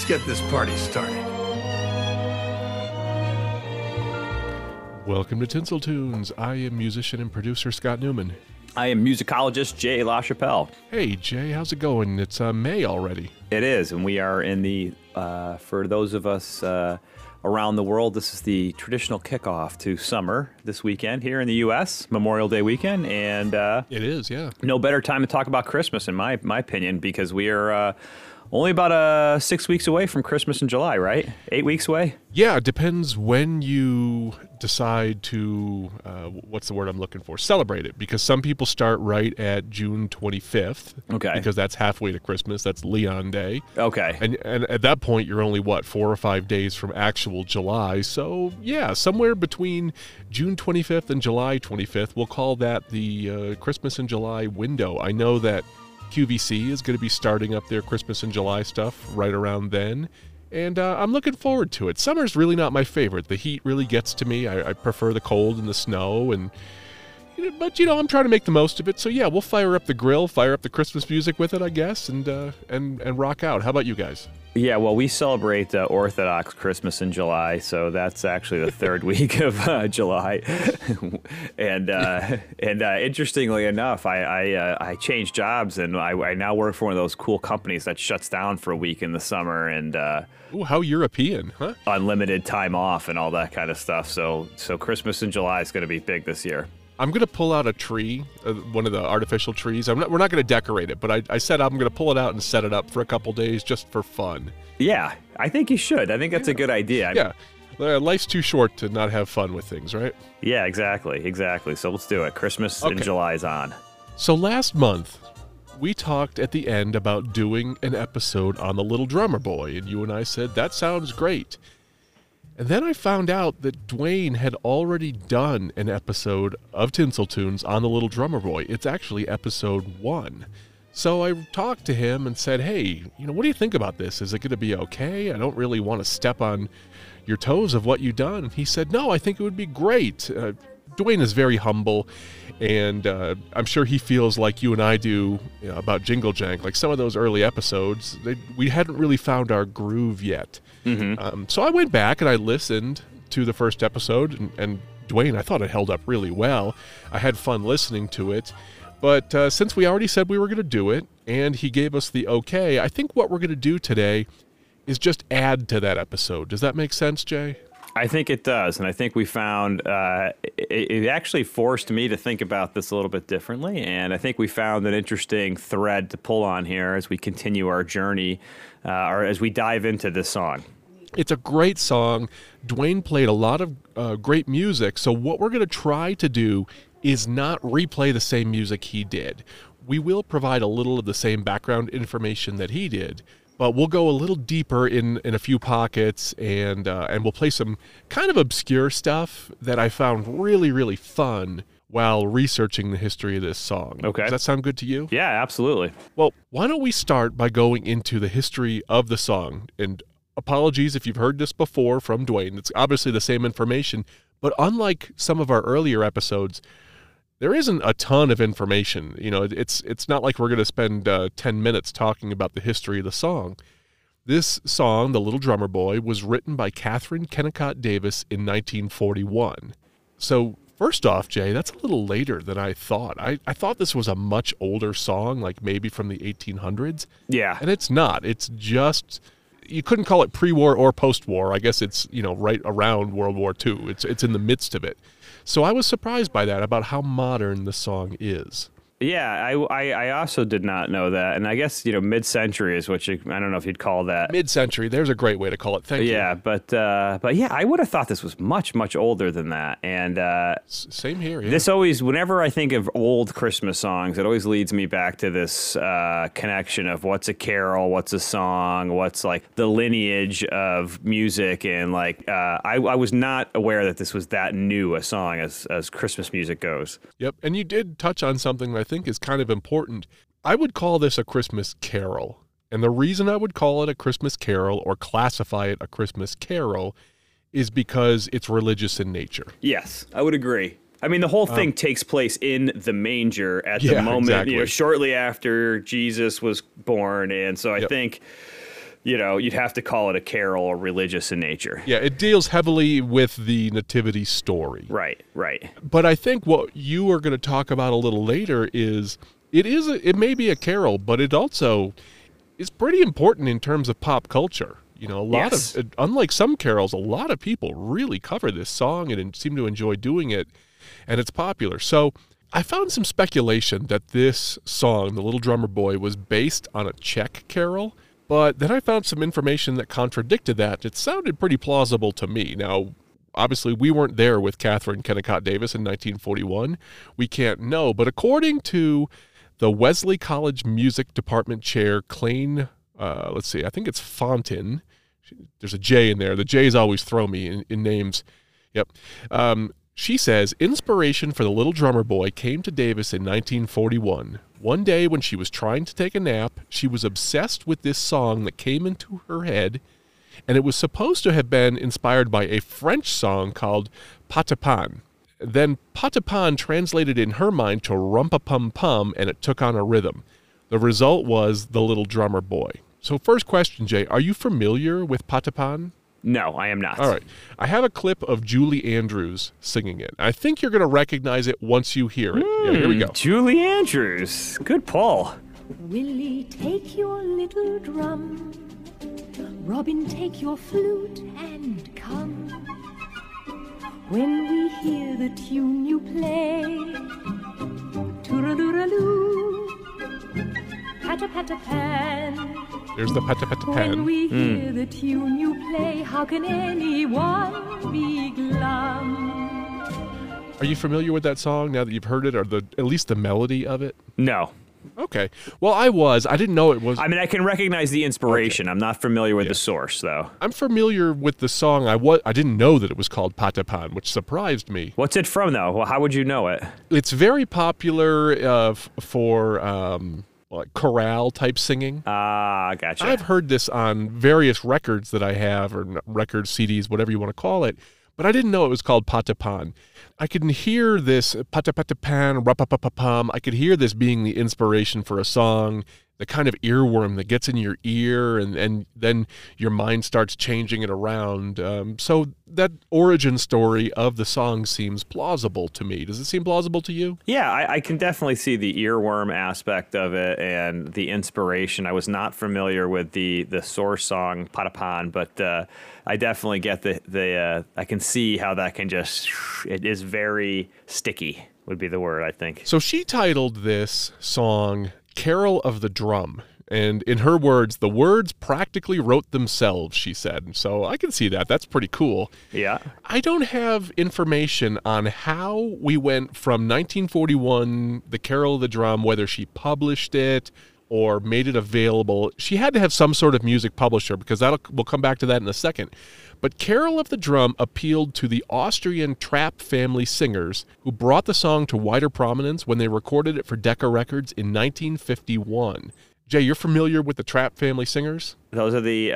Let's get this party started. Welcome to Tinsel Tunes. I am musician and producer Scott Newman. I am musicologist Jay LaChapelle. Hey, Jay, how's it going? It's May already. It is, and we are in the, for those of us around the world, this is the traditional kickoff to summer this weekend here in the U.S., Memorial Day weekend, and... it is, yeah. No better time to talk about Christmas, in my opinion, because we are... Only about 6 weeks away from Christmas in July, right? 8 weeks away? Yeah, it depends when you decide to, what's the word I'm looking for? Celebrate it, because some people start right at June 25th. Okay. Because that's halfway to Christmas. That's Leon Day. Okay. And at that point, you're only, 4 or 5 days from actual July. So, yeah, somewhere between June 25th and July 25th, we'll call that the Christmas in July window. I know that QVC is going to be starting up their Christmas in July stuff right around then, and I'm looking forward to it. Summer's really not my favorite. The heat really gets to me. I prefer the cold and the snow, and but, you know, I'm trying to make the most of it. So, yeah, we'll fire up the grill, fire up the Christmas music with it, I guess, and rock out. How about you guys? Yeah, well, we celebrate Orthodox Christmas in July, so that's actually the third week of July. and interestingly enough, I changed jobs, and I now work for one of those cool companies that shuts down for a week in the summer. And ooh, how European, huh? Unlimited time off and all that kind of stuff. So Christmas in July is going to be big this year. I'm going to pull out a tree, one of the artificial trees. We're not going to decorate it, but I said I'm going to pull it out and set it up for a couple days just for fun. Yeah, I think you should. I think that's a good idea. Yeah, life's too short to not have fun with things, right? Yeah, exactly. So let's do it. Christmas in July is on. So last month, we talked at the end about doing an episode on The Little Drummer Boy, and you and I said, that sounds great. And then I found out that Dwayne had already done an episode of Tinsel Tunes on The Little Drummer Boy. It's actually episode 1. So I talked to him and said, hey, you know, what do you think about this? Is it going to be okay? I don't really want to step on your toes of what you've done. And he said, no, I think it would be great. Dwayne is very humble, and I'm sure he feels like you and I do, you know, about Jingle Jank. Like some of those early episodes, we hadn't really found our groove yet. Mm-hmm. So I went back and I listened to the first episode, and Dwayne, I thought it held up really well. I had fun listening to it. But since we already said we were going to do it, and he gave us the okay, I think what we're going to do today is just add to that episode. Does that make sense, Jay? I think it does, and I think we found it actually forced me to think about this a little bit differently, and I think we found an interesting thread to pull on here as we continue our journey, or as we dive into this song. It's a great song. Dwayne played a lot of great music, so what we're going to try to do is not replay the same music he did. We will provide a little of the same background information that he did, but we'll go a little deeper in a few pockets, and we'll play some kind of obscure stuff that I found really, really fun while researching the history of this song. Okay. Does that sound good to you? Yeah, absolutely. Well, why don't we start by going into the history of the song? And apologies if you've heard this before from Dwayne. It's obviously the same information, but unlike some of our earlier episodes, there isn't a ton of information. You know, it's not like we're going to spend 10 minutes talking about the history of the song. This song, The Little Drummer Boy, was written by Katherine Kennicott Davis in 1941. So first off, Jay, that's a little later than I thought. I thought this was a much older song, like maybe from the 1800s. Yeah. And it's not. It's just... You couldn't call it pre-war or post-war. I guess it's, you know, right around World War II. It's in the midst of it. So I was surprised by that, about how modern the song is. Yeah, I also did not know that. And I guess, you know, mid-century is what you, I don't know if you'd call that. Mid-century, there's a great way to call it. Thank you. Yeah, but yeah, I would have thought this was much, much older than that. And same here, yeah. This always, whenever I think of old Christmas songs, it always leads me back to this connection of what's a carol, what's a song, what's like the lineage of music. And like, I was not aware that this was that new a song as Christmas music goes. Yep, and you did touch on something that I think is kind of important. I would call this a Christmas carol. And the reason I would call it a Christmas carol or classify it a Christmas carol is because it's religious in nature. Yes, I would agree. I mean, the whole thing takes place in the manger at the moment, exactly. You know, shortly after Jesus was born. And so I think you know, you'd have to call it a carol or religious in nature. Yeah, it deals heavily with the nativity story. Right, right. But I think what you are going to talk about a little later is it may be a carol, but it also is pretty important in terms of pop culture. You know, a lot yes. of, unlike some carols, a lot of people really cover this song and seem to enjoy doing it, and it's popular. So I found some speculation that this song, The Little Drummer Boy, was based on a Czech carol, but then I found some information that contradicted that. It sounded pretty plausible to me. Now, obviously, we weren't there with Katherine Kennicott Davis in 1941. We can't know, but according to the Wesley College Music Department Chair, Clayne, let's see, I think it's Fontin. There's a J in there. The J's always throw me in names. Yep. She says, inspiration for The Little Drummer Boy came to Davis in 1941. One day when she was trying to take a nap, she was obsessed with this song that came into her head, and it was supposed to have been inspired by a French song called Patapan. Then Patapan translated in her mind to Rumpa-Pum-Pum, and it took on a rhythm. The result was The Little Drummer Boy. So first question, Jay, are you familiar with Patapan? No, I am not. All right. I have a clip of Julie Andrews singing it. I think you're going to recognize it once you hear it. Yeah, here we go. Julie Andrews. Good Paul. Willie, take your little drum. Robin, take your flute and come. When we hear the tune you play, tooraloo, pat-a-pat-a-pan. There's the pat-a-pat-a-pan. When we hear the tune you play, how can anyone be glum? Are you familiar with that song now that you've heard it, or at least the melody of it? No. Okay. Well, I was. I didn't know it was. I mean, I can recognize the inspiration. Okay. I'm not familiar with the source, though. I'm familiar with the song. I didn't know that it was called Patapan, which surprised me. What's it from, though? Well, how would you know it? It's very popular for like chorale type singing. Ah, gotcha. I've heard this on various records that I have, or records, CDs, whatever you want to call it. But I didn't know it was called Patapan. I could hear this patapatapan, rapapapapam. I could hear this being the inspiration for a song, the kind of earworm that gets in your ear, and then your mind starts changing it around. So that origin story of the song seems plausible to me. Does it seem plausible to you? Yeah, I can definitely see the earworm aspect of it and the inspiration. I was not familiar with the source song, Patapan, but I definitely get I can see how that can just, it is very sticky would be the word, I think. So she titled this song Carol of the Drum, and in her words, the words practically wrote themselves, she said. So I can see that. That's pretty cool. Yeah. I don't have information on how we went from 1941, the Carol of the Drum, whether she published it or made it available. She had to have some sort of music publisher, because we'll come back to that in a second. But Carol of the Drum appealed to the Austrian Trapp family singers, who brought the song to wider prominence when they recorded it for Decca Records in 1951. Jay, you're familiar with the Trapp family singers? Those are the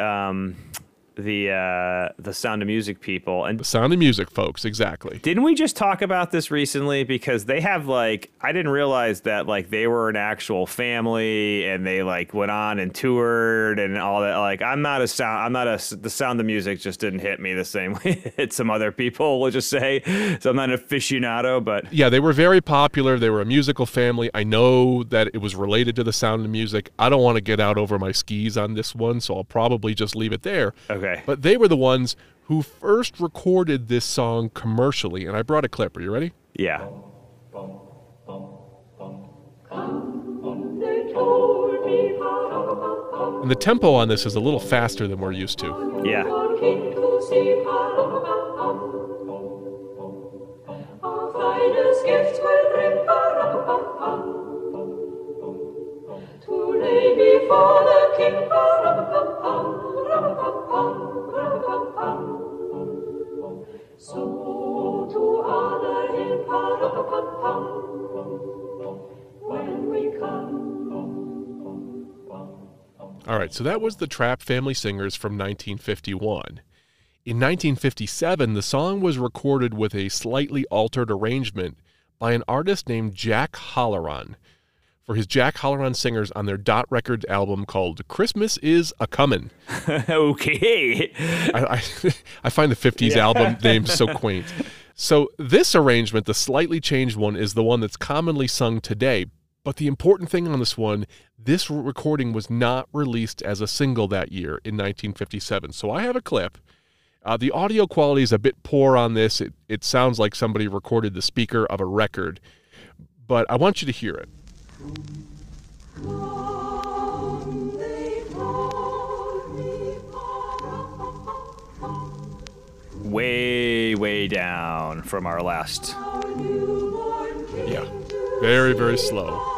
Sound of Music people. And the Sound of Music folks, exactly. Didn't we just talk about this recently? Because they have, like, I didn't realize that, like, they were an actual family, and they, like, went on and toured and all that. Like, the Sound of Music just didn't hit me the same way it hit some other people, we'll just say. So I'm not an aficionado, but yeah, they were very popular. They were a musical family. I know that it was related to the Sound of Music. I don't want to get out over my skis on this one, so I'll probably just leave it there. Okay. But they were the ones who first recorded this song commercially, and I brought a clip. Are you ready? Yeah. And the tempo on this is a little faster than we're used to. Yeah. So to honor him, when we come. All right, so that was the Trapp family singers from 1951. In 1957, the song was recorded with a slightly altered arrangement by an artist named Jack Halloran. for his Jack Halloran singers on their Dot Records album called Christmas Is a Comin'. Okay. I find the 50s album names so quaint. So this arrangement, the slightly changed one, is the one that's commonly sung today. But the important thing on this one, this recording was not released as a single that year in 1957. So I have a clip. The audio quality is a bit poor on this. It sounds like somebody recorded the speaker of a record. But I want you to hear it. Way, way down from our last. Yeah. Very, very slow.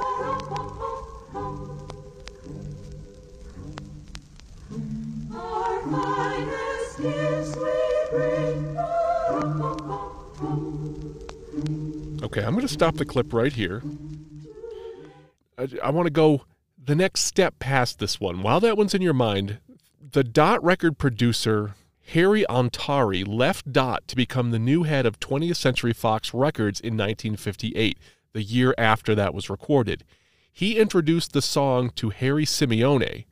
Okay, I'm going to stop the clip right here. I want to go the next step past this one. While that one's in your mind, the Dot record producer, Harry Ontari, left Dot to become the new head of 20th Century Fox Records in 1958, the year after that was recorded. He introduced the song to Harry Simeone.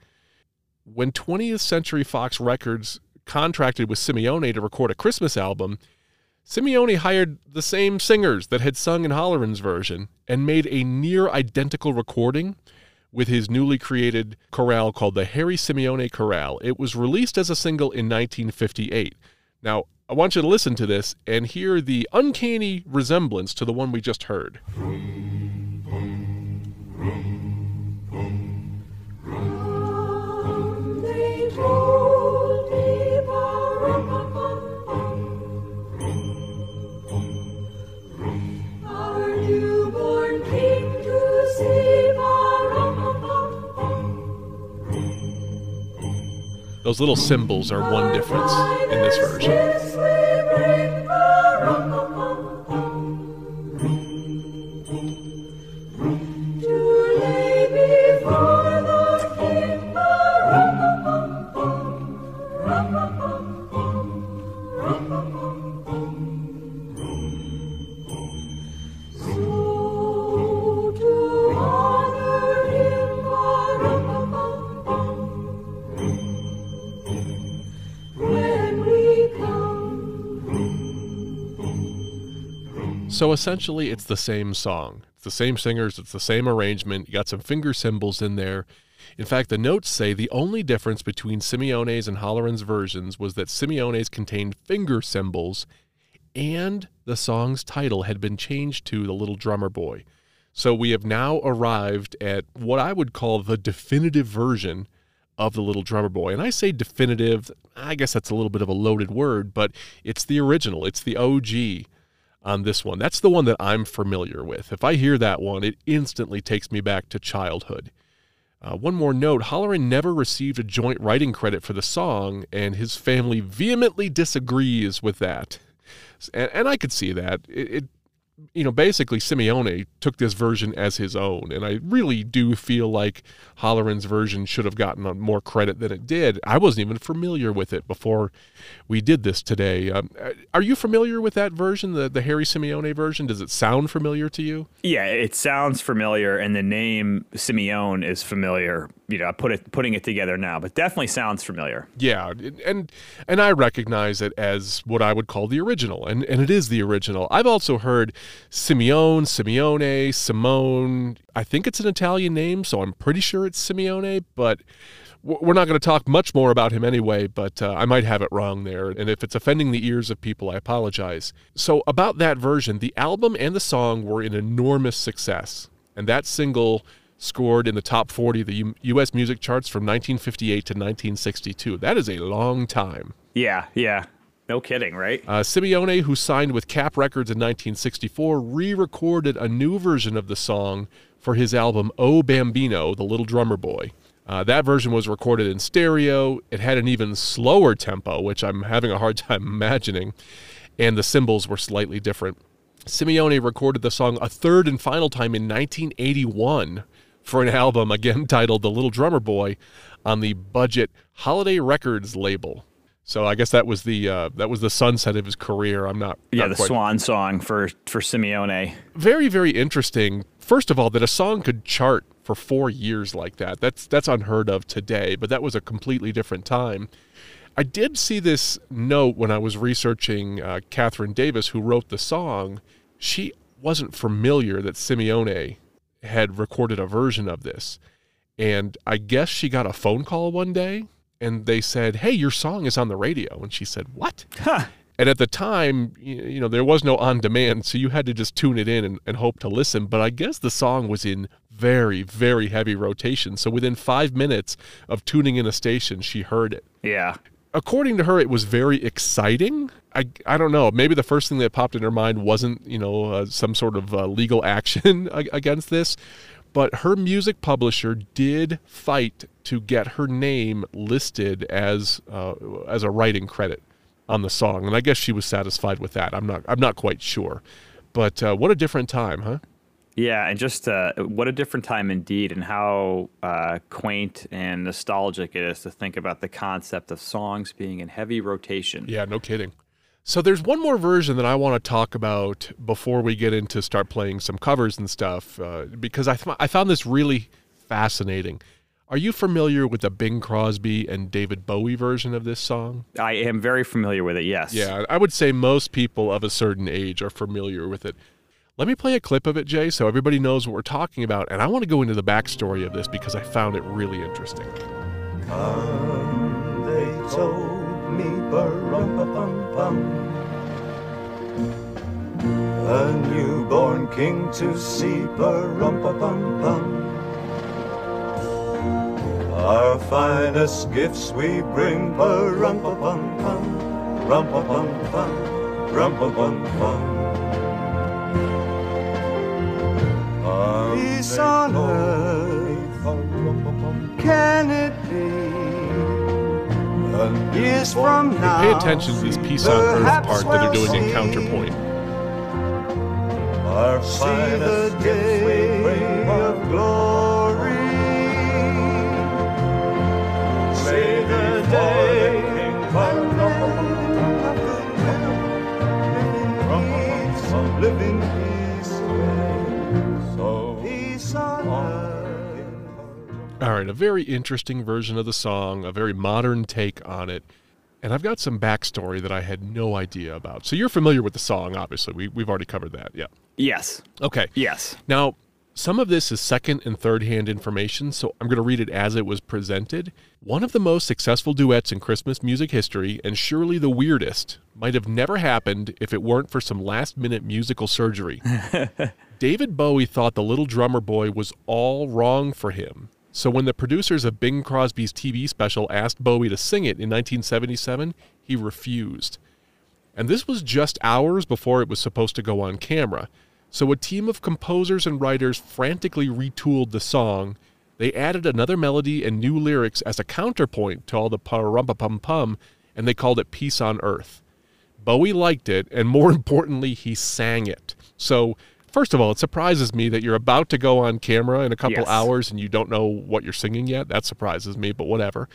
When 20th Century Fox Records contracted with Simeone to record a Christmas album, Simeone hired the same singers that had sung in Halloran's version and made a near-identical recording with his newly created chorale called the Harry Simeone Chorale. It was released as a single in 1958. Now, I want you to listen to this and hear the uncanny resemblance to the one we just heard. Those little cymbals are one difference in this version. So essentially, it's the same song. It's the same singers. It's the same arrangement. You got some finger cymbals in there. In fact, the notes say the only difference between Simeone's and Halloran's versions was that Simeone's contained finger cymbals and the song's title had been changed to The Little Drummer Boy. So we have now arrived at what I would call the definitive version of The Little Drummer Boy. And I say definitive, I guess that's a little bit of a loaded word, but it's the original. It's the OG. On this one. That's the one that I'm familiar with. If I hear that one, it instantly takes me back to childhood. One more note, Halloran never received a joint writing credit for the song, and his family vehemently disagrees with that. And I could see that. You know, basically Simeone took this version as his own, and I really do feel like Halloran's version should have gotten more credit than it did. I wasn't even familiar with it before we did this today. Are you familiar with that version, the Harry Simeone version? Does it sound familiar to you? Yeah, it sounds familiar, and the name Simeone is familiar. You know, putting it together now, but definitely sounds familiar. Yeah, and I recognize it as what I would call the original, and it is the original. I've also heard Simeone, Simeone, Simone. I think it's an Italian name, so I'm pretty sure it's Simeone, but we're not going to talk much more about him anyway, but I might have it wrong there, and if it's offending the ears of people, I apologize. So about that version, the album and the song were an enormous success, and that single scored in the top 40 of the U.S. music charts from 1958 to 1962. That is a long time. Yeah. No kidding, right? Simeone, who signed with Cap Records in 1964, re-recorded a new version of the song for his album O Bambino, The Little Drummer Boy. That version was recorded in stereo. It had an even slower tempo, which I'm having a hard time imagining, and the cymbals were slightly different. Simeone recorded the song a third and final time in 1981 for an album, again titled The Little Drummer Boy, on the budget Holiday Records label. So I guess that was the sunset of his career. I'm not the quite... swan song for Simeone. Very, very interesting. First of all, that a song could chart for 4 years like that. That's unheard of today, but that was a completely different time. I did see this note when I was researching Katherine Davis, who wrote the song. She wasn't familiar that Simeone had recorded a version of this. And I guess she got a phone call one day, and they said, hey, your song is on the radio. And she said, what? Huh. And at the time, you know, there was no on-demand, so you had to just tune it in and hope to listen. But I guess the song was in very, very heavy rotation. So within 5 minutes of tuning in a station, she heard it. Yeah. According to her, it was very exciting. I don't know. Maybe the first thing that popped in her mind wasn't, you know, some sort of legal action against this. But her music publisher did fight to get her name listed as a writing credit on the song. And I guess she was satisfied with that. I'm not quite sure. But what a different time, huh? Yeah, and just what a different time indeed, and how quaint and nostalgic it is to think about the concept of songs being in heavy rotation. Yeah, no kidding. So there's one more version that I want to talk about before we get into start playing some covers and stuff, because I found this really fascinating. Are you familiar with the Bing Crosby and David Bowie version of this song? I am very familiar with it, yes. Yeah, I would say most people of a certain age are familiar with it. Let me play a clip of it, Jay, so everybody knows what we're talking about, and I want to go into the backstory of this because I found it really interesting. Come, they told me, ba-rum-pa-pum-pum, a newborn king to see, ba-rum-pa-pum-pum, our finest gifts we bring, ba-rum-pa-pum-pum, rum-pa-pum-pum, rum-pa-pum-pum. Peace on earth, can it be? Years from now, pay attention to this peace on earth part that they're doing in counterpoint. Our finest gift we bring of glory. See the day of living peace. All right, a very interesting version of the song, a very modern take on it. And I've got some backstory that I had no idea about. So you're familiar with the song, obviously. We've already covered that, yeah. Yes. Okay. Yes. Now, some of this is second and third-hand information, so I'm going to read it as it was presented. One of the most successful duets in Christmas music history, and surely the weirdest, might have never happened if it weren't for some last-minute musical surgery. David Bowie thought the little drummer boy was all wrong for him. So when the producers of Bing Crosby's TV special asked Bowie to sing it in 1977, he refused. And this was just hours before it was supposed to go on camera. So a team of composers and writers frantically retooled the song. They added another melody and new lyrics as a counterpoint to all the pa-rum-pa-pum-pum, and they called it Peace on Earth. Bowie liked it, and more importantly, he sang it. So... first of all, it surprises me that you're about to go on camera in a couple hours and you don't know what you're singing yet. That surprises me, but whatever.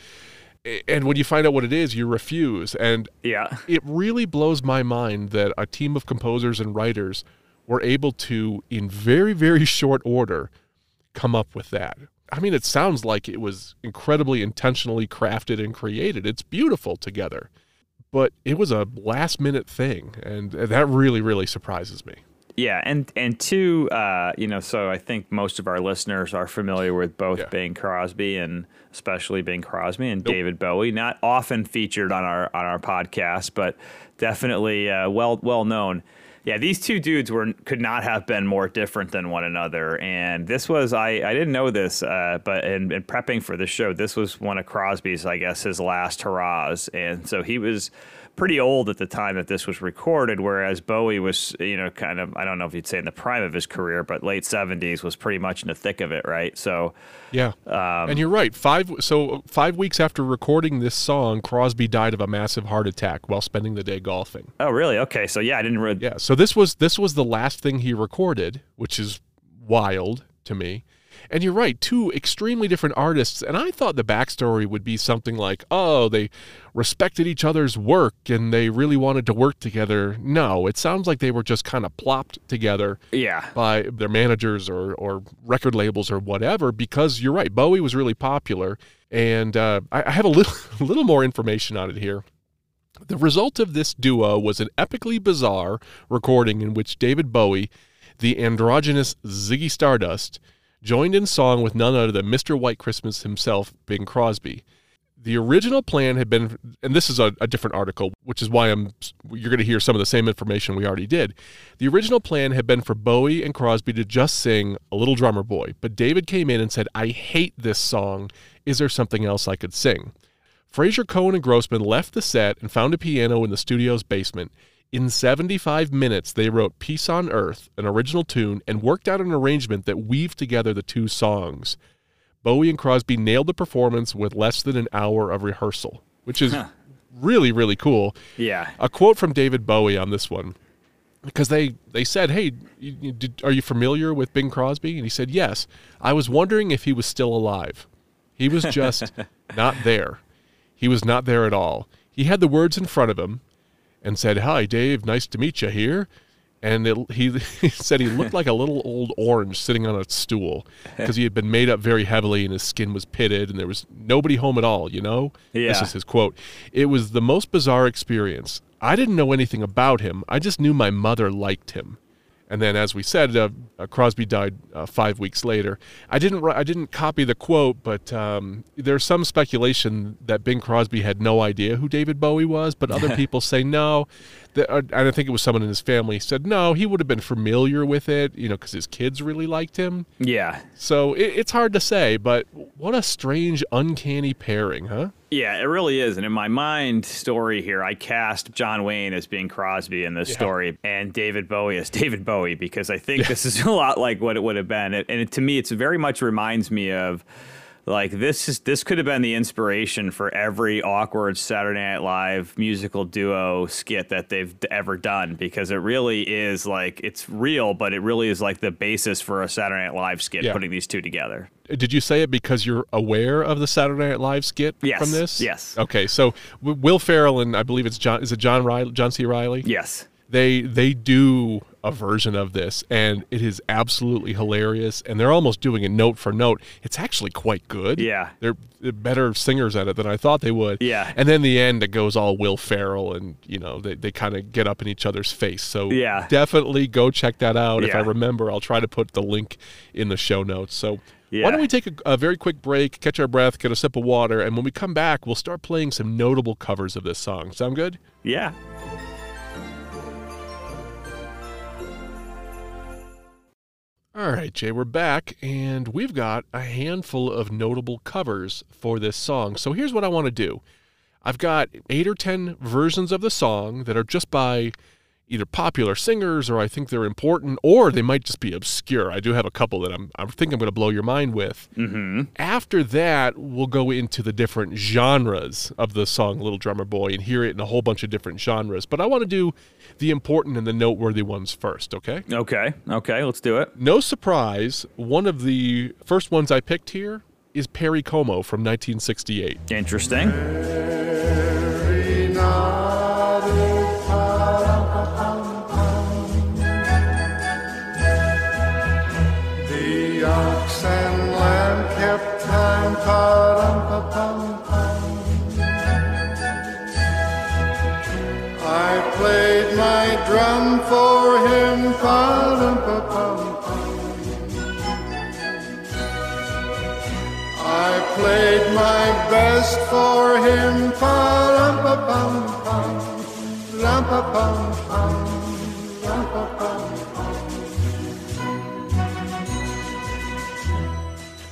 And when you find out what it is, you refuse. And it really blows my mind that a team of composers and writers were able to, in very, very short order, come up with that. I mean, it sounds like it was incredibly intentionally crafted and created. It's beautiful together. But it was a last-minute thing, and that really, really surprises me. Yeah, and two, you know, so I think most of our listeners are familiar with both Bing Crosby and especially Bing Crosby and David Bowie. Not often featured on our podcast, but definitely well known. Yeah, these two dudes could not have been more different than one another. And this was I didn't know this, but in prepping for this show, this was one of Crosby's, I guess, his last hurrahs, and so he was pretty old at the time that this was recorded, whereas Bowie was, you know, kind of, I don't know if you'd say in the prime of his career, but late 70s was pretty much in the thick of it, right? So yeah, and you're right. 5 weeks after recording this song, Crosby died of a massive heart attack while spending the day golfing. Oh, really? Okay, so yeah, I didn't really... Yeah, so this was the last thing he recorded, which is wild to me. And you're right, two extremely different artists. And I thought the backstory would be something like, oh, they respected each other's work and they really wanted to work together. No, it sounds like they were just kind of plopped together by their managers or record labels or whatever, because you're right, Bowie was really popular. And I have a little more information on it here. The result of this duo was an epically bizarre recording in which David Bowie, the androgynous Ziggy Stardust, joined in song with none other than Mr. White Christmas himself, Bing Crosby. The original plan had been, and this is a different article, which is why you're going to hear some of the same information we already did. The original plan had been for Bowie and Crosby to just sing A Little Drummer Boy, but David came in and said, I hate this song. Is there something else I could sing? Fraser Cohen and Grossman left the set and found a piano in the studio's basement. In 75 minutes, they wrote Peace on Earth, an original tune, and worked out an arrangement that weaved together the two songs. Bowie and Crosby nailed the performance with less than an hour of rehearsal, which is really, really cool. Yeah. A quote from David Bowie on this one, because they said, hey, are you familiar with Bing Crosby? And he said, yes. I was wondering if he was still alive. He was just not there. He was not there at all. He had the words in front of him and said, hi, Dave, nice to meet you here. And he said he looked like a little old orange sitting on a stool because he had been made up very heavily and his skin was pitted and there was nobody home at all, you know? Yeah. This is his quote. It was the most bizarre experience. I didn't know anything about him. I just knew my mother liked him. And then, as we said, Crosby died 5 weeks later. I didn't copy the quote, but there's some speculation that Bing Crosby had no idea who David Bowie was, but other people say no. And I think it was someone in his family said, no, he would have been familiar with it, you know, because his kids really liked him. Yeah. So it's hard to say, but what a strange, uncanny pairing, huh? Yeah, it really is. And in my mind story here, I cast John Wayne as Bing Crosby in this story and David Bowie as David Bowie, because I think this is a lot like what it would have been. And to me, it's very much reminds me of like this could have been the inspiration for every awkward Saturday Night Live musical duo skit that they've ever done, because it really is like it's real, but it really is like the basis for a Saturday Night Live skit, putting these two together. Did you say it because you're aware of the Saturday Night Live skit from this? Yes. Okay, so Will Ferrell and I believe it's John C. Reilly? Yes. They do a version of this, and it is absolutely hilarious, and they're almost doing it note for note. It's actually quite good. Yeah. They're better singers at it than I thought they would. Yeah. And then the end, it goes all Will Ferrell, and, you know, they kind of get up in each other's face. So definitely go check that out. If I remember, I'll try to put the link in the show notes. So why don't we take a very quick break, catch our breath, get a sip of water, and when we come back, we'll start playing some notable covers of this song. Sound good? Yeah. All right, Jay, we're back, and we've got a handful of notable covers for this song. So here's what I want to do. I've got 8 or 10 versions of the song that are just by either popular singers, or I think they're important, or they might just be obscure. I do have a couple that I think I'm going to blow your mind with. Mm-hmm. After that, we'll go into the different genres of the song Little Drummer Boy and hear it in a whole bunch of different genres. But I want to do the important and the noteworthy ones first, okay? Okay, let's do it. No surprise, one of the first ones I picked here is Perry Como from 1968. Interesting. I played my drum for him. I played my best for him.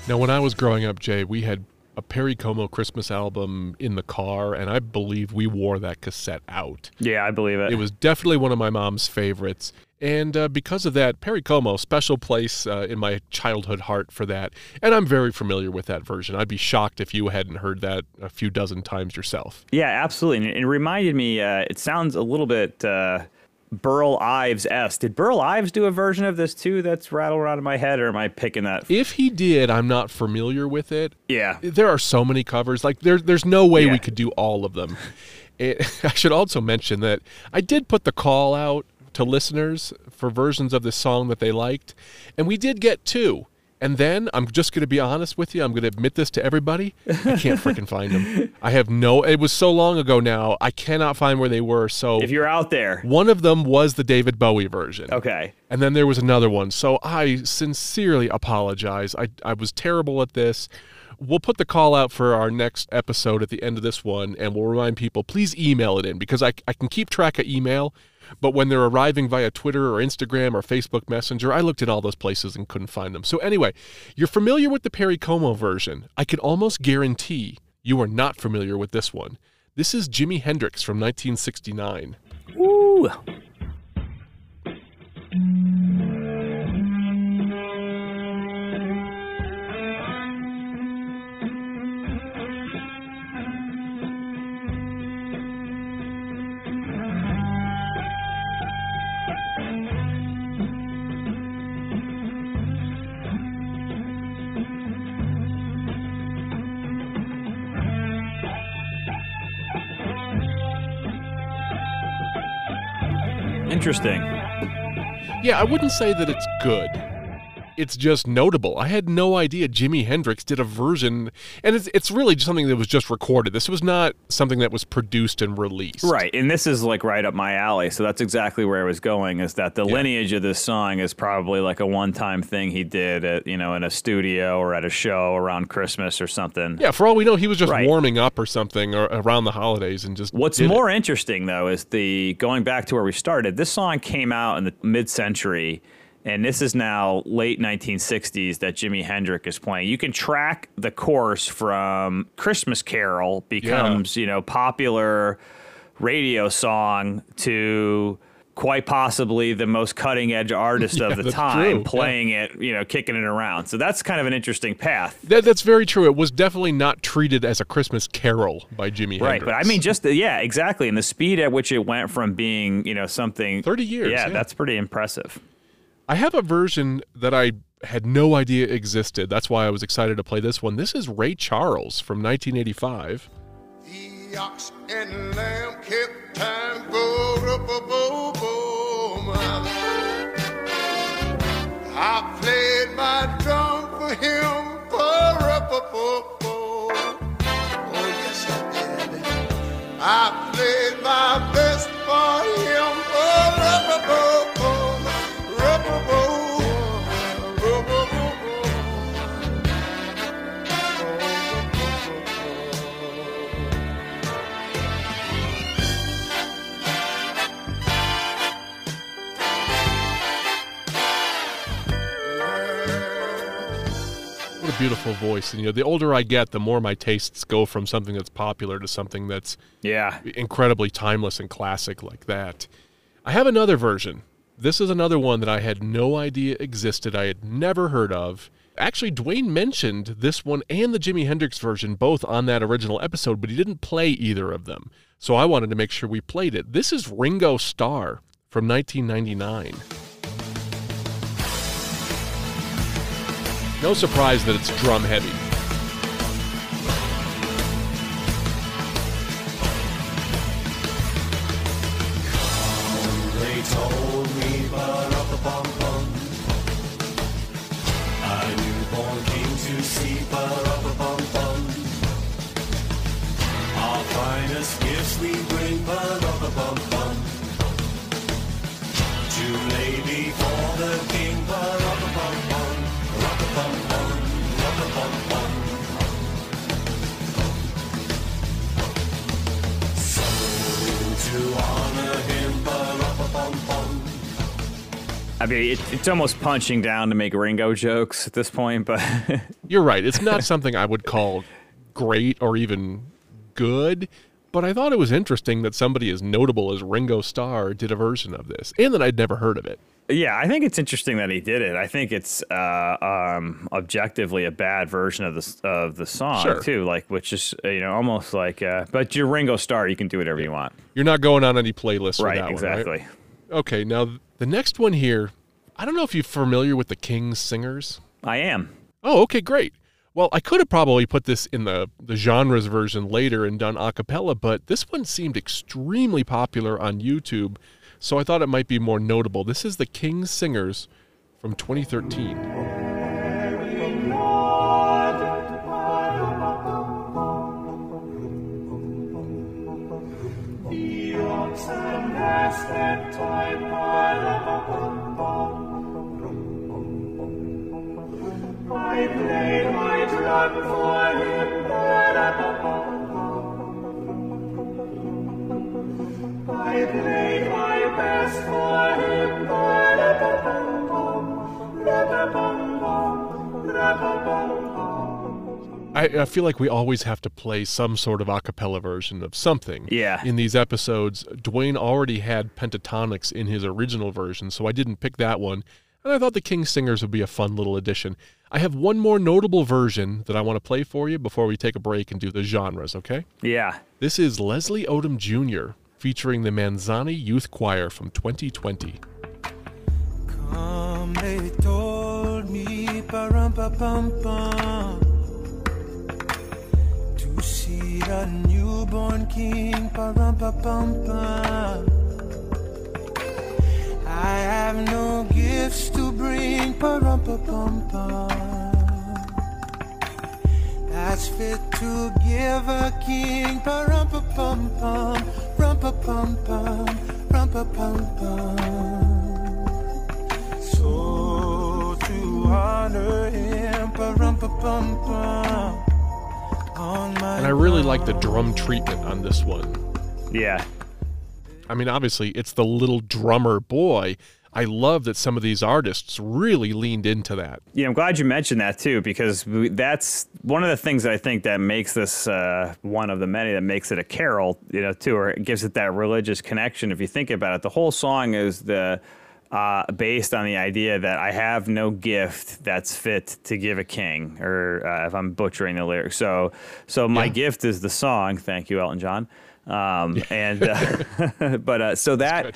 Now, when I was growing up, Jay, we had a Perry Como Christmas album in the car, and I believe we wore that cassette out. Yeah, I believe it. It was definitely one of my mom's favorites. And because of that, Perry Como, special place in my childhood heart for that. And I'm very familiar with that version. I'd be shocked if you hadn't heard that a few dozen times yourself. Yeah, absolutely. And it reminded me, it sounds a little bit Burl Ives S. Did Burl Ives do a version of this too that's rattled around in my head, or am I picking that? If he did, I'm not familiar with it. Yeah. There are so many covers. Like, there's no way we could do all of them. I should also mention that I did put the call out to listeners for versions of this song that they liked, and we did get two. And then, I'm just going to be honest with you, I'm going to admit this to everybody, I can't freaking find them. I have no, it was so long ago now, I cannot find where they were, so. If you're out there. One of them was the David Bowie version. Okay. And then there was another one, so I sincerely apologize. I was terrible at this. We'll put the call out for our next episode at the end of this one, and we'll remind people, please email it in, because I can keep track of email. But when they're arriving via Twitter or Instagram or Facebook Messenger, I looked at all those places and couldn't find them. So anyway, you're familiar with the Perry Como version. I can almost guarantee you are not familiar with this one. This is Jimi Hendrix from 1969. Ooh. Interesting. Yeah, I wouldn't say that it's good. It's just notable. I had no idea Jimi Hendrix did a version, and it's really something that was just recorded. This was not something that was produced and released. Right, and this is like right up my alley, so that's exactly where I was going, is that the lineage of this song is probably like a one-time thing he did at, you know, in a studio or at a show around Christmas or something. Yeah, for all we know, he was just warming up or something, or around the holidays, and just What's more interesting, though, is going back to where we started, this song came out in the mid-century. And this is now late 1960s that Jimi Hendrix is playing. You can track the course from Christmas Carol becomes, you know, popular radio song to quite possibly the most cutting edge artist of the time playing it, you know, kicking it around. So that's kind of an interesting path. That's very true. It was definitely not treated as a Christmas Carol by Jimi Hendrix. Right, but I mean, just, exactly. And the speed at which it went from being, you know, something. 30 years. Yeah, that's pretty impressive. I have a version that I had no idea existed. That's why I was excited to play this one. This is Ray Charles from 1985. The ox and lamb kept time go. I played my drum for him. Oh, yes, I did. I played my best for him. Beautiful voice, and you know, the older I get, the more my tastes go from something that's popular to something that's incredibly timeless and classic like that. I have another version. This is another one that I had no idea existed. I had never heard of. Actually, Dwayne mentioned this one and the Jimi Hendrix version both on that original episode, but he didn't play either of them. So I wanted to make sure we played it. This is Ringo Starr from 1999. No surprise that it's drum heavy. They told me about the bum-bum. I newborn came to see about the bum-bum. Our finest gifts we bring about the bum-bum. To lay before the king about the bum-bum. I mean, it's almost punching down to make Ringo jokes at this point, but you're right. It's not something I would call great or even good, but I thought it was interesting that somebody as notable as Ringo Starr did a version of this, and that I'd never heard of it. Yeah, I think it's interesting that he did it. I think it's objectively a bad version of the song too, like, which is, you know, almost like. But you're Ringo Starr, you can do whatever you want. You're not going on any playlists, right? Exactly. One, right? Okay, now the next one here, I don't know if you're familiar with the King's Singers. I am. Oh, okay, great. Well, I could have probably put this in the genres version later and done a cappella, but this one seemed extremely popular on YouTube, so I thought it might be more notable. This is the King's Singers from 2013. I played my drum for him, I played my best for him, I feel like we always have to play some sort of a cappella version of something. Yeah. In these episodes, Dwayne already had pentatonics in his original version, so I didn't pick that one. And I thought the King's Singers would be a fun little addition. I have one more notable version that I want to play for you before we take a break and do the genres, okay? Yeah. This is Leslie Odom Jr. featuring the Manzoni Youth Choir from 2020. Come, they told me, pa-rum-pa-pum-pum, to see the newborn king, pa-rum-pa-pum-pum. I have no gifts to bring, pa-rum-pa-pum-pum, that's fit to give a king, pa-rum-pa-pum-pum, rum-pa-pum-pum, rum-pa-pum-pum. So to honor him, pa-rum-pa-pum-pum. And I really like the drum treatment on this one. Yeah. I mean, obviously, it's the little drummer boy. I love that some of these artists really leaned into that. Yeah, I'm glad you mentioned that, too, because that's one of the things that I think that makes this one of the many that makes it a carol, you know, too, or it gives it that religious connection. If you think about it, the whole song is based on the idea that I have no gift that's fit to give a king, or if I'm butchering the lyrics. So my gift is the song. Thank you, Elton John. So that,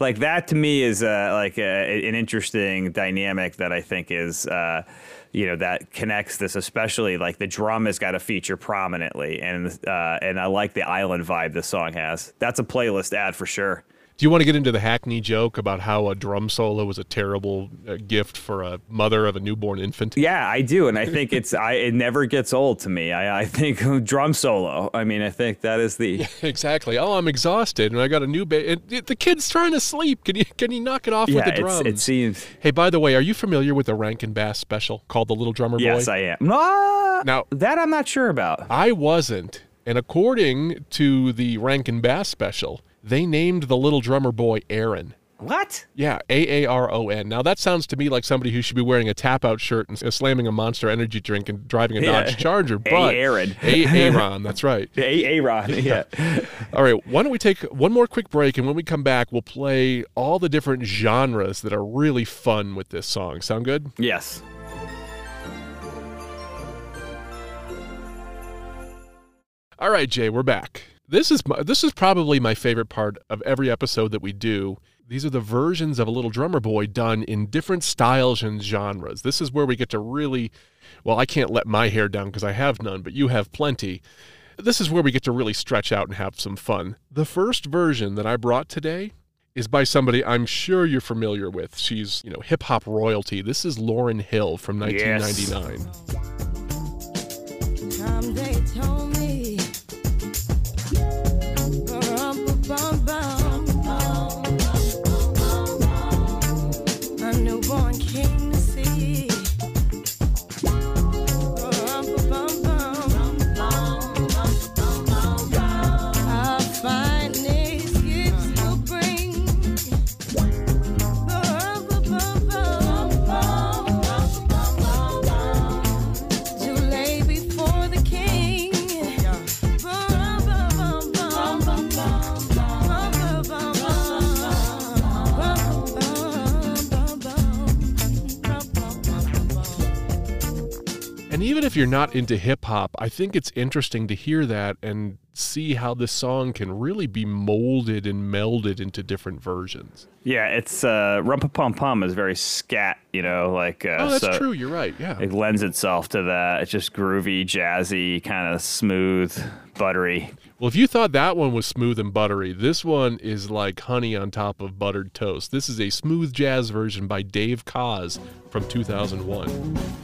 like, that to me is an interesting dynamic that I think is that connects this, especially like the drum has got to feature prominently, and I like the island vibe this song has. That's a playlist ad for sure. Do you want to get into the hackney joke about how a drum solo was a terrible gift for a mother of a newborn infant? Yeah, I do. And I think it never gets old to me. I think drum solo. I mean, I think that is the... Yeah, exactly. Oh, I'm exhausted and I got a new baby. The kid's trying to sleep. Can you knock it off with the drums? Yeah, it seems... Hey, by the way, are you familiar with the Rankin-Bass special called The Little Drummer Boy? Yes, I am. Now, that I'm not sure about. I wasn't. And according to the Rankin-Bass special... They named the little drummer boy Aaron. What? Yeah, Aaron. Now, that sounds to me like somebody who should be wearing a tap-out shirt and slamming a Monster Energy drink and driving a Dodge Charger. But Aaron. Aaron, that's right. Aaron, yeah. All right, why don't we take one more quick break, and when we come back, we'll play all the different genres that are really fun with this song. Sound good? Yes. All right, Jay, we're back. This is probably my favorite part of every episode that we do. These are the versions of A Little Drummer Boy done in different styles and genres. This is where we get to really, well, I can't let my hair down because I have none, but you have plenty. This is where we get to really stretch out and have some fun. The first version that I brought today is by somebody I'm sure you're familiar with. She's, hip-hop royalty. This is Lauryn Hill from 1999. Yes. They told me even if you're not into hip-hop, I think it's interesting to hear that and see how this song can really be molded and melded into different versions. Yeah, it's Rumpa Pum Pum is very scat, you know, like oh, that's so true, you're right. Yeah, it lends itself to that. It's just groovy, jazzy, kind of smooth, buttery. Well, if you thought that one was smooth and buttery, this one is like honey on top of buttered toast. This is a smooth jazz version by Dave Koz from 2001.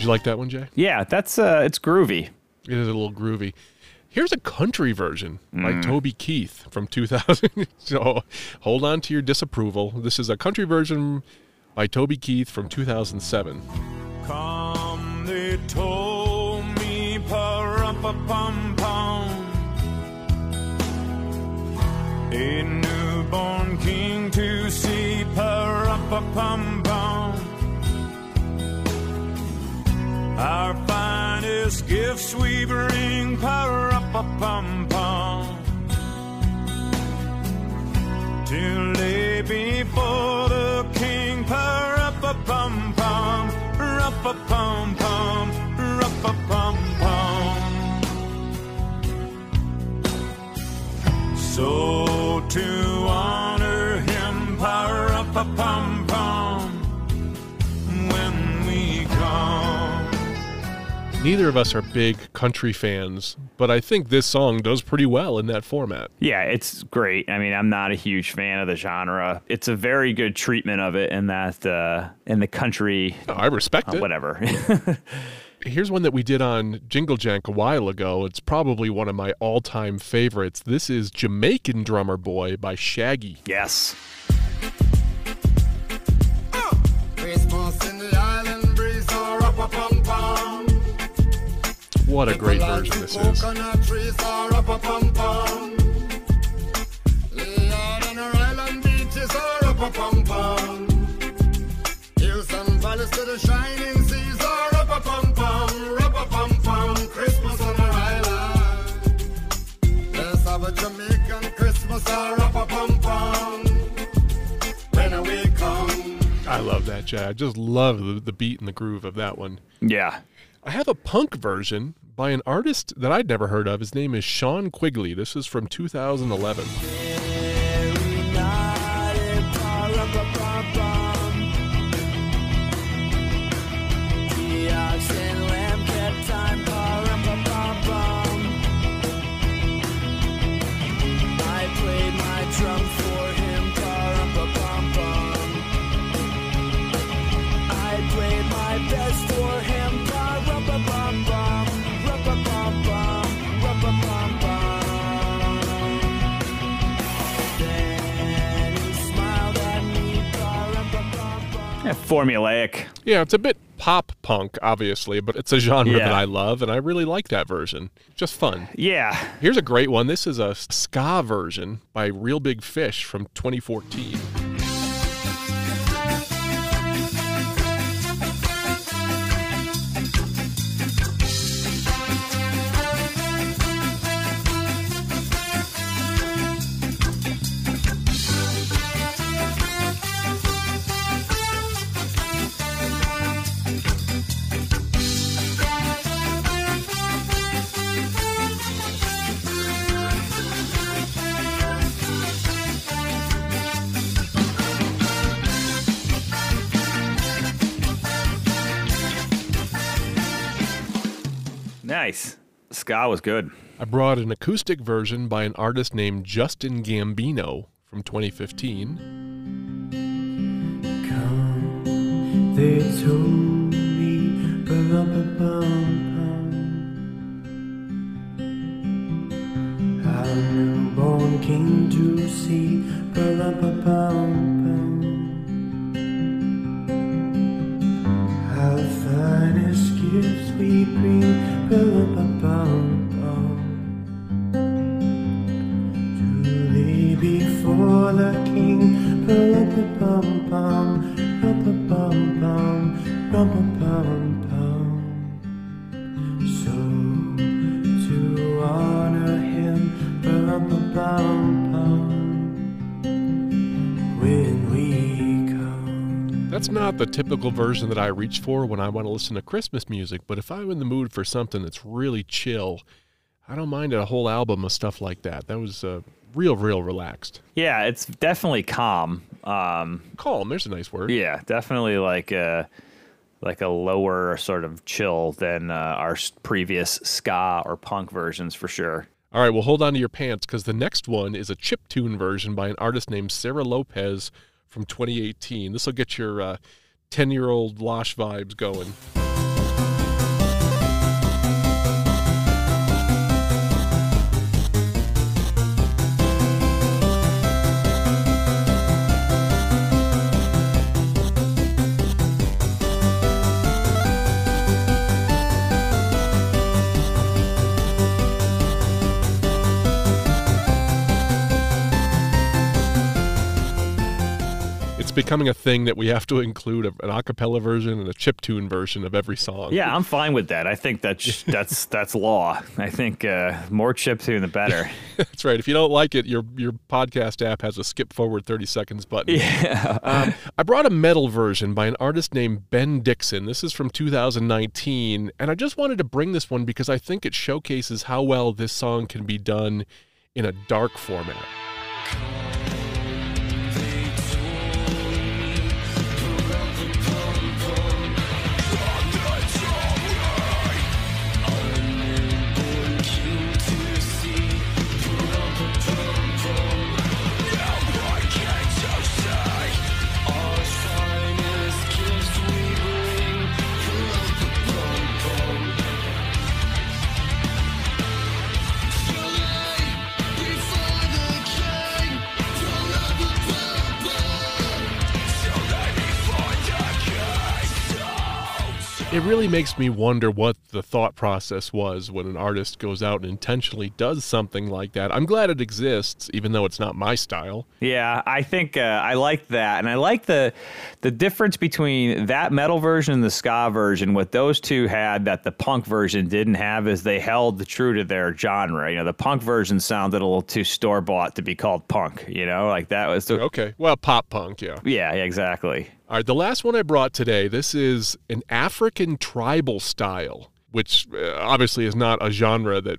You like that one, Jay? Yeah, that's it's groovy. It is a little groovy. Here's a country version by Toby Keith from 2000. So hold on to your disapproval. This is a country version by Toby Keith from 2007. Come, they told me, pa-rum-pa-pum-pum, a newborn king to see, pa-rum-pa-pum-pum. Our finest gifts we bring, pa-ra-pa-pum-pum, to lay before the king, pa-ra-pa-pum-pum, ra-pa-pum-pum, ra-pa-pum-pum. So to honor him, pa-ra-pa-pum-pum, when we come. Neither of us are big country fans, but I think this song does pretty well in that format. Yeah, it's great. I mean, I'm not a huge fan of the genre. It's a very good treatment of it in that, in the country. No, I respect it. Whatever. Here's one that we did on Jingle Jank a while ago. It's probably one of my all-time favorites. This is Jamaican Drummer Boy by Shaggy. Yes. What a great version this is. Let's have a Jamaican Christmas, when we come. I love that, Jay. I just love the beat and the groove of that one. Yeah. I have a punk version by an artist that I'd never heard of. His name is Sean Quigley. This is from 2011. I played my drum for him. I played my best for him. Yeah, formulaic. Yeah, it's a bit pop punk, obviously, but it's a genre that I love, and I really like that version. Just fun. Yeah. Here's a great one. This is a ska version by Real Big Fish from 2014. Nice. Ska was good. I brought an acoustic version by an artist named Justin Gambino from 2015. Come, they told me, ba-ba-bum-bum, our newborn king to see, ba-ba-bum-bum. be green. Julie before the king. So to honor him, when we come. That's not the typical version that I reach for when I want to listen to Christmas music, but if I'm in the mood for something that's really chill, I don't mind a whole album of stuff like that. That was real relaxed. Yeah, it's definitely calm. Calm, there's a nice word. Yeah, definitely like a lower sort of chill than our previous ska or punk versions for sure. All right, well, hold on to your pants because the next one is a chiptune version by an artist named Sarah Lopez from 2018. This will get your 10-year-old Losh vibes going. Becoming a thing that we have to include an a cappella version and a chiptune version of every song. Yeah, I'm fine with that. I think that's law. I think more chiptune the better. That's right. If you don't like it, your podcast app has a skip forward 30 seconds button. Yeah. I brought a metal version by an artist named Ben Dixon. This is from 2019, and I just wanted to bring this one because I think it showcases how well this song can be done in a dark format. It really makes me wonder what the thought process was when an artist goes out and intentionally does something like that. I'm glad it exists, even though it's not my style. Yeah, I think I like that. And I like the difference between that metal version and the ska version. What those two had that the punk version didn't have is they held true to their genre. You know, the punk version sounded a little too store-bought to be called punk, you know? Like that was... Okay, well, pop punk, yeah. Yeah, exactly. All right, the last one I brought today, this is an African tribal style, which obviously is not a genre that,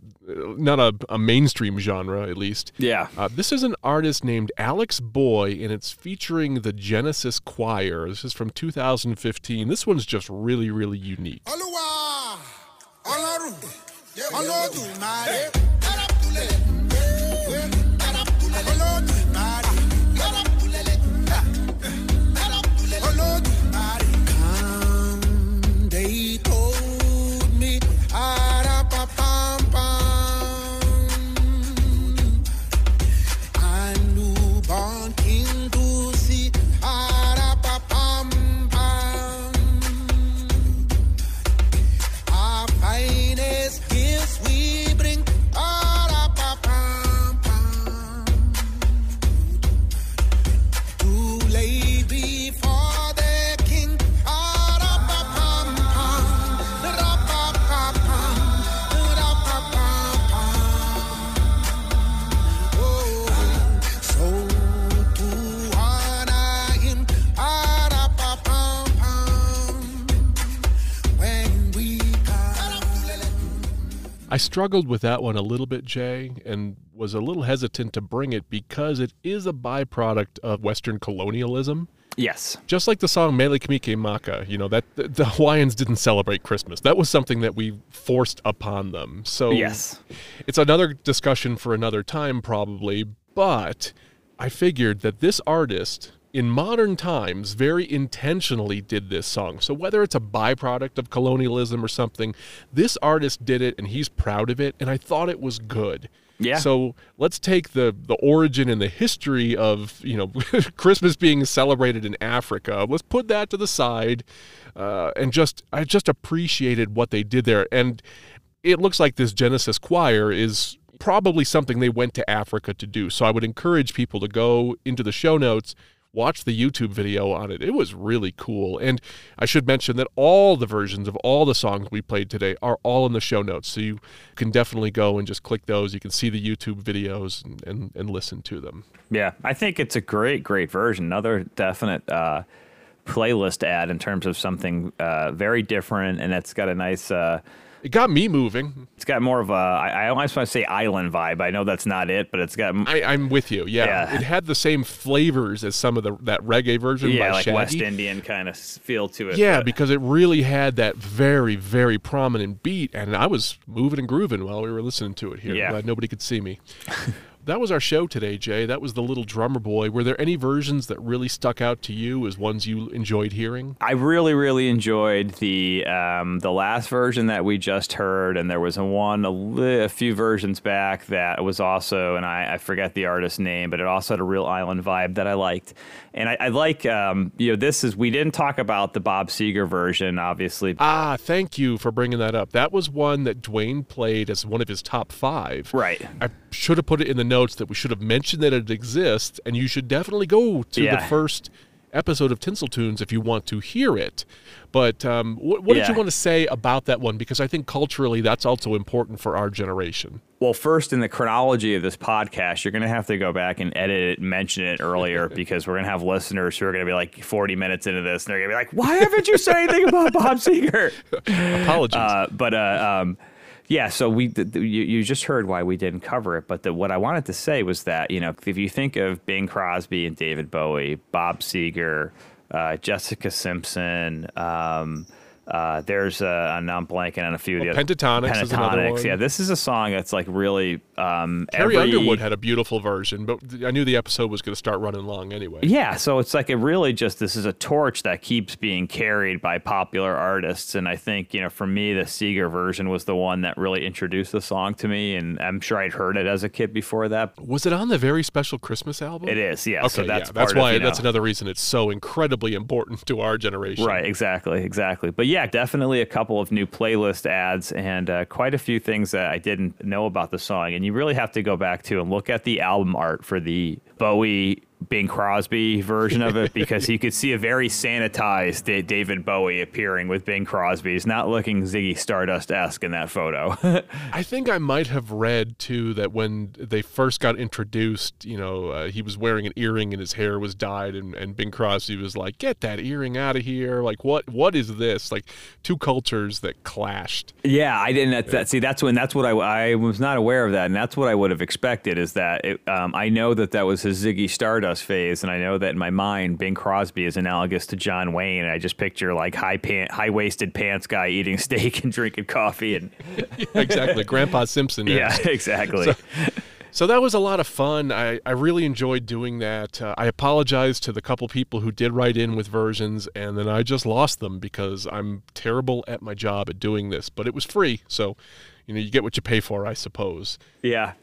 not a mainstream genre at least. Yeah. This is an artist named Alex Boy, and it's featuring the Genesis Choir. This is from 2015. This one's just really, really unique. I struggled with that one a little bit, Jay, and was a little hesitant to bring it because it is a byproduct of Western colonialism. Yes. Just like the song Mele Kamike Maka, you know, that the Hawaiians didn't celebrate Christmas. That was something that we forced upon them. So yes. It's another discussion for another time probably, but I figured that this artist in modern times very intentionally did this song. So whether it's a byproduct of colonialism or something, this artist did it and he's proud of it, and I thought it was good. Yeah. So let's take the origin and the history of, you know, Christmas being celebrated in Africa. Let's put that to the side, and I just appreciated what they did there. And it looks like this Genesis Choir is probably something they went to Africa to do. So I would encourage people to go into the show notes, watch the YouTube video on it. It was really cool. And I should mention that all the versions of all the songs we played today are all in the show notes. So you can definitely go and just click those. You can see the YouTube videos and listen to them. Yeah, I think it's a great, great version. Another definite playlist ad in terms of something very different. And it's got a nice... It got me moving. It's got more of a, I almost want to say island vibe. I know that's not it, but it's got... I'm with you, yeah. It had the same flavors as some of that reggae version by Shaggy. Yeah, like West Indian kind of feel to it. Yeah, because it really had that very, very prominent beat, and I was moving and grooving while we were listening to it here. Yeah. Glad nobody could see me. That was our show today, Jay. That was The Little Drummer Boy. Were there any versions that really stuck out to you as ones you enjoyed hearing? I really, really enjoyed the last version that we just heard, and there was a few versions back that was also, and I forget the artist's name, but it also had a real island vibe that I liked. And I like, we didn't talk about the Bob Seger version, obviously. Ah, thank you for bringing that up. That was one that Dwayne played as one of his top five. Right. I should have put it in the notes that we should have mentioned that it exists, and you should definitely go to the first episode of Tinsel Tunes if you want to hear it. But what did you want to say about that one? Because I think culturally that's also important for our generation. Well, first, in the chronology of this podcast, you're going to have to go back and edit it, mention it earlier, because we're going to have listeners who are going to be like 40 minutes into this, and they're going to be like, why haven't you said anything about Bob Seger? Apologies. Yeah, so you just heard why we didn't cover it, but what I wanted to say was that, you know, if you think of Bing Crosby and David Bowie, Bob Seger, Jessica Simpson, there's I'm blanking on a few of the other. Pentatonics is another one. Yeah, this is a song that's like really... Carrie Underwood had a beautiful version, but I knew the episode was going to start running long anyway. Yeah, so it's like it really just, this is a torch that keeps being carried by popular artists, and I think, you know, for me, the Seger version was the one that really introduced the song to me, and I'm sure I'd heard it as a kid before that. Was it on the Very Special Christmas album? It is, yeah. Okay, so that's another reason it's so incredibly important to our generation. Right, exactly. But yeah, definitely a couple of new playlist ads and quite a few things that I didn't know about the song. And you really have to go back to and look at the album art for the Bowie Bing Crosby version of it, because you could see a very sanitized David Bowie appearing with Bing Crosby. He's not looking Ziggy Stardust-esque in that photo. I think I might have read, too, that when they first got introduced, you know, he was wearing an earring and his hair was dyed, and Bing Crosby was like, get that earring out of here. Like, what is this? Like, two cultures that clashed. Yeah, I didn't. That's what I was not aware of that, and that's what I would have expected, is that I know that was his Ziggy Stardust phase, and I know that in my mind Bing Crosby is analogous to John Wayne, and I just picture like high-waisted pants guy eating steak and drinking coffee and exactly Grandpa Simpson exactly. So that was a lot of fun. I really enjoyed doing that. I apologize to the couple people who did write in with versions, and then I just lost them because I'm terrible at my job at doing this, but it was free, so you know, you get what you pay for, I suppose. Yeah.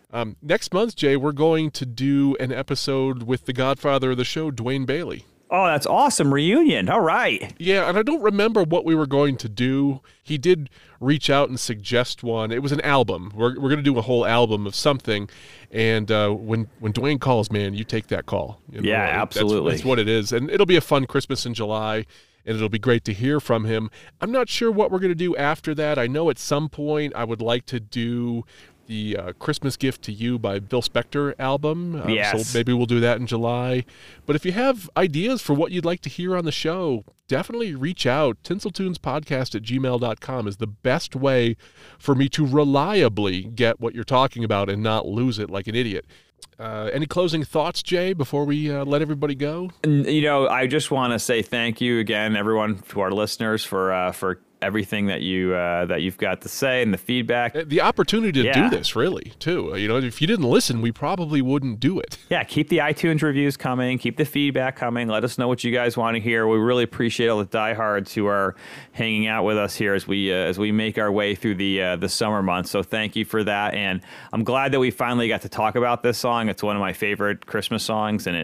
Next month, Jay, we're going to do an episode with the godfather of the show, Dwayne Bailey. Oh, that's awesome. Reunion. All right. Yeah, and I don't remember what we were going to do. He did reach out and suggest one. It was an album. We're going to do a whole album of something. And when Dwayne calls, man, you take that call. You know, yeah, absolutely. That's what it is. And it'll be a fun Christmas in July. And it'll be great to hear from him. I'm not sure what we're going to do after that. I know at some point I would like to do the Christmas Gift to You by Bill Spector album. Yes. So maybe we'll do that in July. But if you have ideas for what you'd like to hear on the show, definitely reach out. tinseltunespodcast@gmail.com is the best way for me to reliably get what you're talking about and not lose it like an idiot. Any closing thoughts, Jay, before we let everybody go? You know, I just want to say thank you again, everyone, to our listeners for everything that you that you've got to say and the feedback, the opportunity to do this really too. You know, if you didn't listen, we probably wouldn't do it. Yeah, keep the iTunes reviews coming, keep the feedback coming. Let us know what you guys want to hear. We really appreciate all the diehards who are hanging out with us here as we make our way through the summer months. So thank you for that, and I'm glad that we finally got to talk about this song. It's one of my favorite Christmas songs, and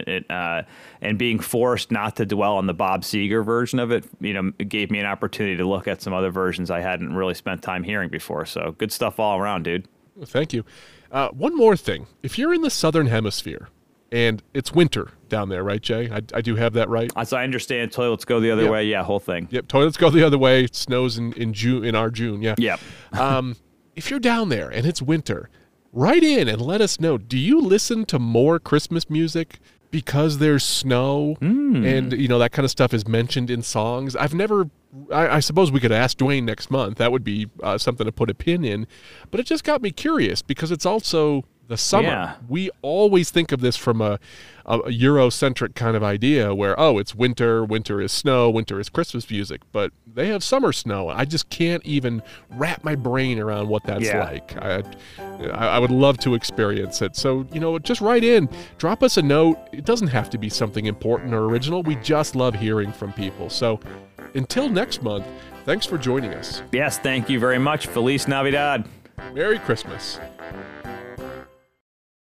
it being forced not to dwell on the Bob Seger version of it, you know, gave me an opportunity to look at some other versions I hadn't really spent time hearing before. So good stuff all around, dude. Thank you. One more thing. If you're in the Southern Hemisphere, and it's winter down there, right, Jay? I do have that right? As I understand, toilets go the other way. Yeah, whole thing. Yep, toilets go the other way. It snows in June, in our June, yeah. Yep. If you're down there and it's winter, write in and let us know, do you listen to more Christmas music because there's snow and, you know, that kind of stuff is mentioned in songs? I've never... I suppose we could ask Dwayne next month. That would be something to put a pin in. But it just got me curious because it's also the summer. Yeah. We always think of this from a Eurocentric kind of idea where, oh, it's winter, winter is snow, winter is Christmas music. But they have summer snow. I just can't even wrap my brain around what that's like. I would love to experience it. So, you know, just write in. Drop us a note. It doesn't have to be something important or original. We just love hearing from people. So... until next month, thanks for joining us. Yes, thank you very much. Feliz Navidad. Merry Christmas.